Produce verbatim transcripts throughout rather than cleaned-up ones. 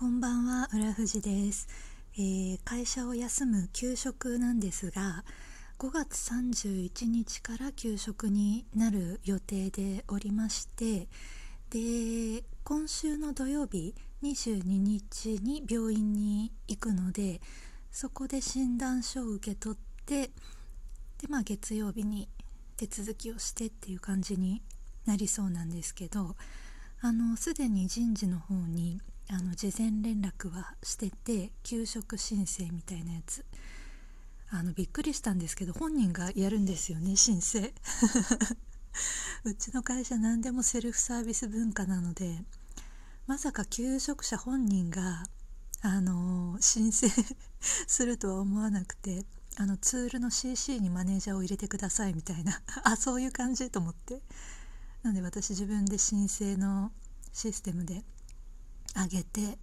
こんばんは、浦富士です。えー、会社を休む休職なんですが、ごがつさんじゅういちにちから休職になる予定でおりまして、で今週の土曜日にじゅうににちに病院に行くので、そこで診断書を受け取って、で、まあ、月曜日に手続きをしてっていう感じになりそうなんですけど、あのすでに人事の方にあの事前連絡はしてて、休職申請みたいなやつ、あのびっくりしたんですけど、本人がやるんですよね、申請うちの会社何でもセルフサービス文化なので、まさか求職者本人があの申請するとは思わなくて、あのツールの シーシー にマネージャーを入れてくださいみたいなあ、そういう感じと思って、なので私自分で申請のシステムで上げて、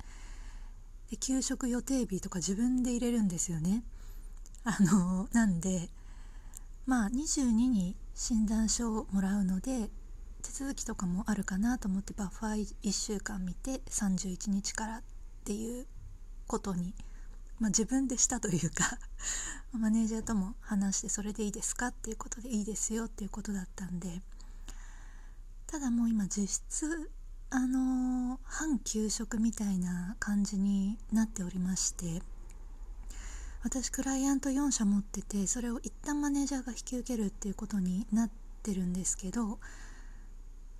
で休職予定日とか自分で入れるんですよね。あのなんでまあにじゅうにに診断書をもらうので、手続きとかもあるかなと思ってバッファーいっしゅうかん見て、さんじゅういちにちからっていうことに、まあ、自分でしたというかマネージャーとも話して、それでいいですかっていうことでいいですよっていうことだったんで、ただもう今実質あの半休職みたいな感じになっておりまして、私クライアントよんしゃ持ってて、それを一旦マネージャーが引き受けるっていうことになってるんですけど、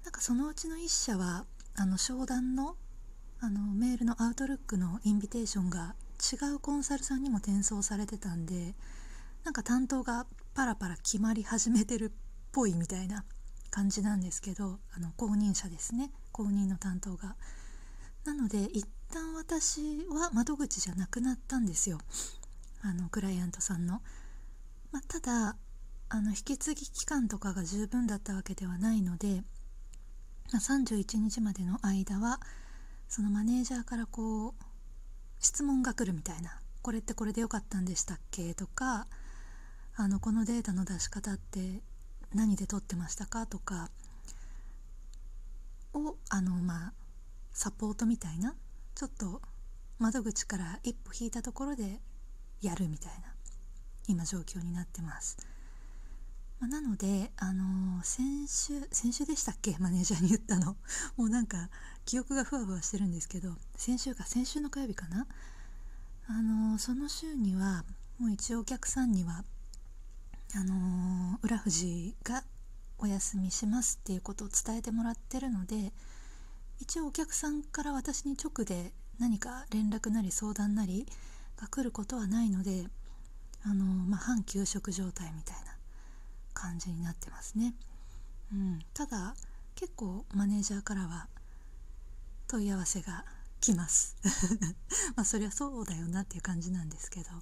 なんかそのうちのいっしゃはあの商談の、あのメールのアウトルックのインビテーションが違うコンサルさんにも転送されてたんで、なんか担当がパラパラ決まり始めてるっぽいみたいな感じなんですけど、あの公認者ですね、公認の担当が。なので一旦私は窓口じゃなくなったんですよ、あのクライアントさんの、まあ、ただあの引き継ぎ期間とかが十分だったわけではないので、まあ、さんじゅういちにちまでの間はそのマネージャーからこう質問が来るみたいな、これってこれでよかったんでしたっけとか、あのこのデータの出し方って何で取ってましたかとかを、あのまあサポートみたいな、ちょっと窓口から一歩引いたところでやるみたいな今状況になってます。まあ、なので、あのー、先週先週でしたっけ、マネージャーに言ったのもうなんか記憶がふわふわしてるんですけど、先週か先週の火曜日かな、あのー、その週にはもう一応お客さんにはあのー、浦富士がお休みしますっていうことを伝えてもらってるので、一応お客さんから私に直で何か連絡なり相談なりが来ることはないので、あのー、まあ、半休職状態みたいな感じになってますね。うん、ただ結構マネージャーからは問い合わせが来ますまあそりゃそうだよなっていう感じなんですけど、ま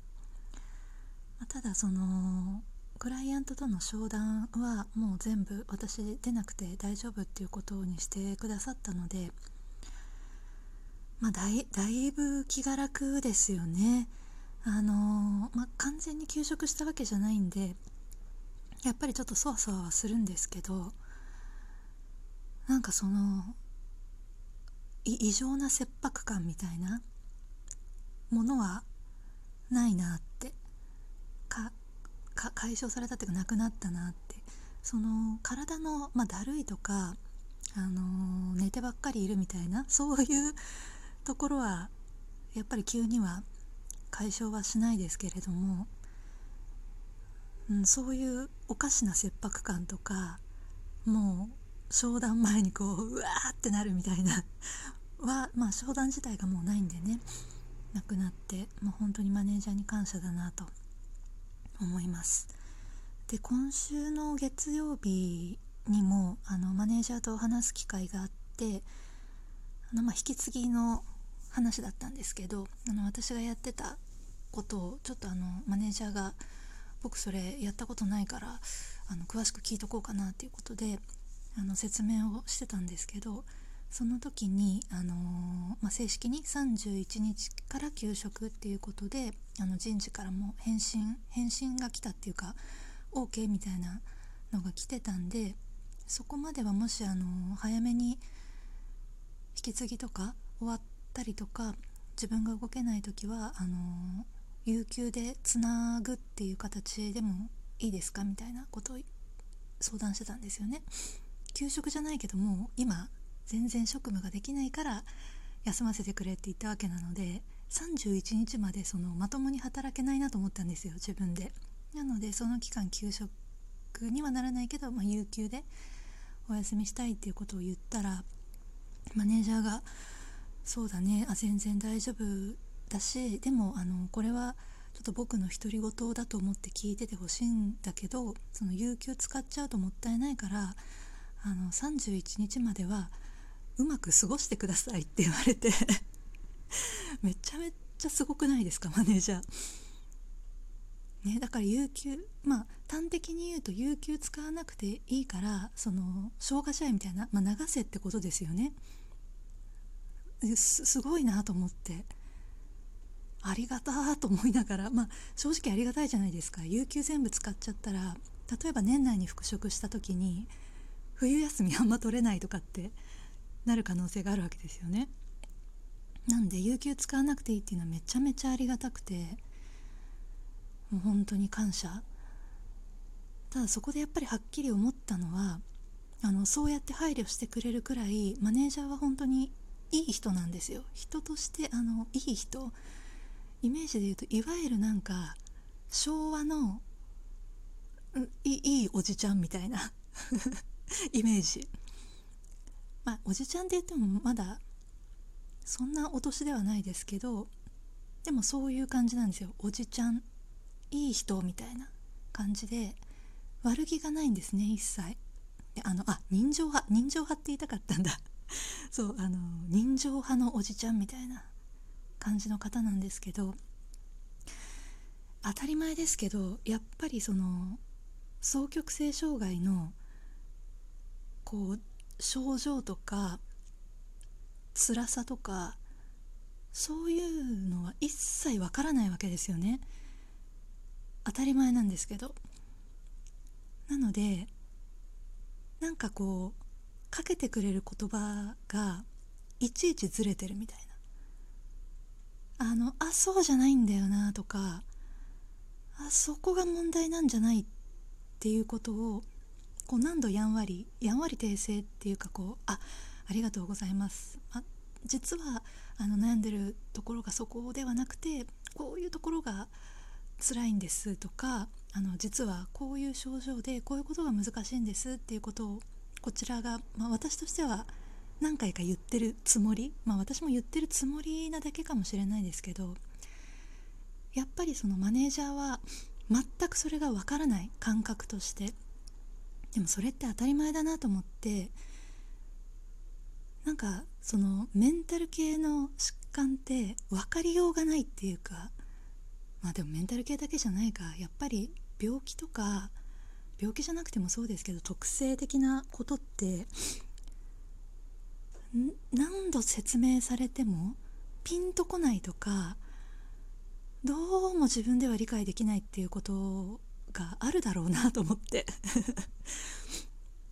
あ、ただそのクライアントとの商談はもう全部私出なくて大丈夫っていうことにしてくださったので、まあ、だい、だいぶ気が楽ですよね。あの、まあ、完全に休職したわけじゃないんで、やっぱりちょっとそわそわはするんですけど、なんかその異常な切迫感みたいなものはないなって、かか解消されたっていうかなくなったなって、その体の、まあ、だるいとか、あのー、寝てばっかりいるみたいな、そういうところはやっぱり急には解消はしないですけれども、うん、そういうおかしな切迫感とか、もう商談前にこううわーってなるみたいなは、まあ、商談自体がもうないんでね、なくなって、もう本当にマネージャーに感謝だなと思います。で今週の月曜日にもあのマネージャーと話す機会があって、あの、まあ、引き継ぎの話だったんですけど、あの私がやってたことをちょっとあのマネージャーが、僕それやったことないからあの詳しく聞いとこうかなっていうことであの説明をしてたんですけど、その時に、あのーまあ、正式にさんじゅういちにちから休職っていうことで、あの人事からも返信返信が来たっていうか OK みたいなのが来てたんで、そこまではもし、あのー、早めに引き継ぎとか終わったりとか自分が動けないときはあの有給でつなぐっていう形でもいいですかみたいなことを相談してたんですよね。休職じゃないけども今全然職務ができないから休ませてくれって言ったわけなので、さんじゅういちにちまでそのまともに働けないなと思ったんですよ、自分で。なのでその期間休職にはならないけど、まあ、有給でお休みしたいっていうことを言ったら、マネージャーがそうだね、あ全然大丈夫だし、でもあのこれはちょっと僕の独り言だと思って聞いててほしいんだけど、その有給使っちゃうともったいないからあのさんじゅういちにちまではうまく過ごしてくださいって言われてめちゃめちゃすごくないですか、マネージャー、ね、だから有給、まあ端的に言うと有給使わなくていいから、その消化試合みたいな、まあ、流せってことですよね。 す, すごいなと思って、ありがたーと思いながら、まあ正直ありがたいじゃないですか。有給全部使っちゃったら、例えば年内に復職した時に冬休みあんま取れないとかってなる可能性があるわけですよね。なんで有給使わなくていいっていうのはめちゃめちゃありがたくて、もう本当に感謝。ただそこでやっぱりはっきり思ったのは、あのそうやって配慮してくれるくらいマネージャーは本当にいい人なんですよ。人としてあのいい人、イメージで言うといわゆるなんか昭和のいいおじちゃんみたいなイメージ。まあおじちゃんって言ってもまだそんなお年ではないですけど、でもそういう感じなんですよ。おじちゃん、いい人みたいな感じで、悪気がないんですね、一切。であのあ人情派人情派って言いたかったんだそうあの人情派のおじちゃんみたいな感じの方なんですけど、当たり前ですけどやっぱりその双極性障害のこう症状とか辛さとかそういうのは一切わからないわけですよね。当たり前なんですけど、なのでなんかこうかけてくれる言葉がいちいちずれてるみたいな、あのあそうじゃないんだよなとか、あそこが問題なんじゃないっていうことをこう何度やんわりやんわり訂正っていうか、こうあありがとうございます。あ、実はあの悩んでるところがそこではなくて、こういうところが辛いんですとか、あの実はこういう症状でこういうことが難しいんですっていうことをこちらが、まあ、私としては何回か言ってるつもり、まあ、私も言ってるつもりなだけかもしれないですけど、やっぱりそのマネージャーは全くそれがわからない、感覚として。でもそれって当たり前だなと思って、なんかそのメンタル系の疾患って分かりようがないっていうか、まあでもメンタル系だけじゃないか、やっぱり病気とか病気じゃなくてもそうですけど、特性的なことって何度説明されてもピンとこないとか、どうも自分では理解できないっていうことがあるだろうなと思って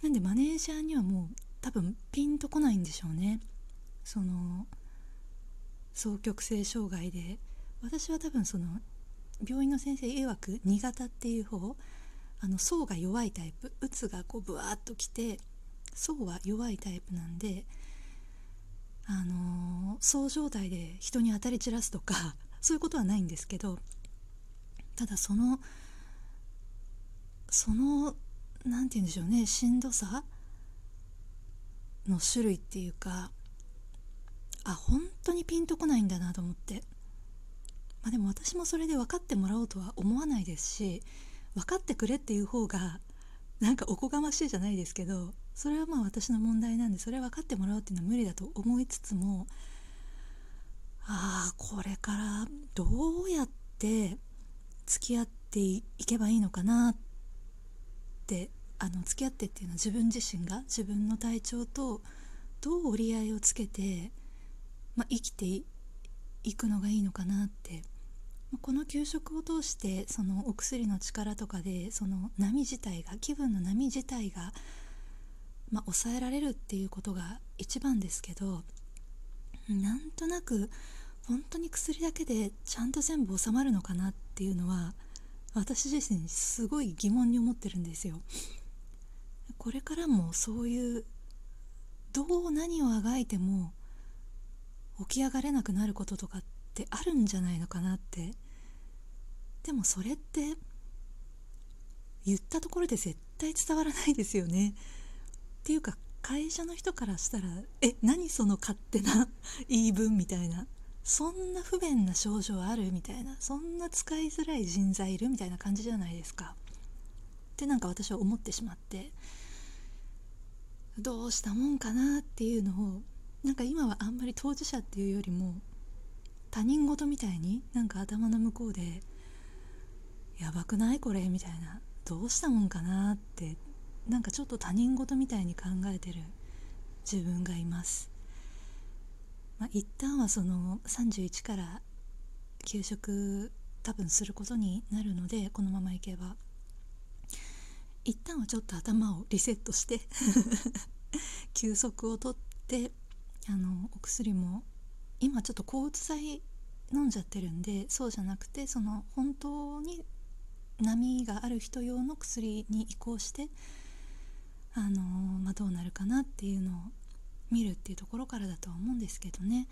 なんでマネージャーにはもう多分ピンとこないんでしょうね、その双極性障害で。私は多分その病院の先生曰くにがたっていう方、あの層が弱いタイプ、うつがこうブワーッときて層は弱いタイプなんで、あの層状態で人に当たり散らすとかそういうことはないんですけど、ただそのそのなんて言うんでしょうね、しんどさの種類っていうか、あ本当にピンとこないんだなと思って、まあ、でも私もそれで分かってもらおうとは思わないですし、分かってくれっていう方がなんかおこがましいじゃないですけど、それはまあ私の問題なんで、それは分かってもらうっていうのは無理だと思いつつも、ああこれからどうやって付き合っていけばいいのかなって、あの付き合ってっていうのは自分自身が自分の体調とどう折り合いをつけて、まあ、生きて い, いくのがいいのかなって。この休職を通してそのお薬の力とかでその波自体が、気分の波自体が、まあ、抑えられるっていうことが一番ですけど、なんとなく本当に薬だけでちゃんと全部治まるのかなっていうのは私自身すごい疑問に思ってるんですよ。これからもそういうどう何をあがいても起き上がれなくなることとかってあるんじゃないのかなって。でもそれって言ったところで絶対伝わらないですよね。っていうか会社の人からしたらえ、何その勝手な言い分みたいな、そんな不便な症状あるみたいな、そんな使いづらい人材いるみたいな感じじゃないですかってなんか私は思ってしまって、どうしたもんかなっていうのをなんか今はあんまり当事者っていうよりも他人事みたいになんか頭の向こうでやばくないこれみたいな、どうしたもんかなってなんかちょっと他人事みたいに考えてる自分がいます。まあ、一旦はそのさんじゅういちから休職多分することになるので、このままいけば一旦はちょっと頭をリセットして休息をとって、あのお薬も今ちょっと抗うつ剤飲んじゃってるんで、そうじゃなくてその本当に波がある人用の薬に移行して、あの、まあ、どうなるかなっていうのを見るっていうところからだとは思うんですけどね。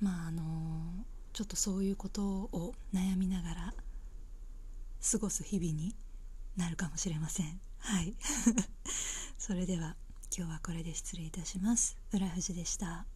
まああのちょっとそういうことを悩みながら過ごす日々になるかもしれません。はいそれでは今日はこれで失礼いたします。浦富士でした。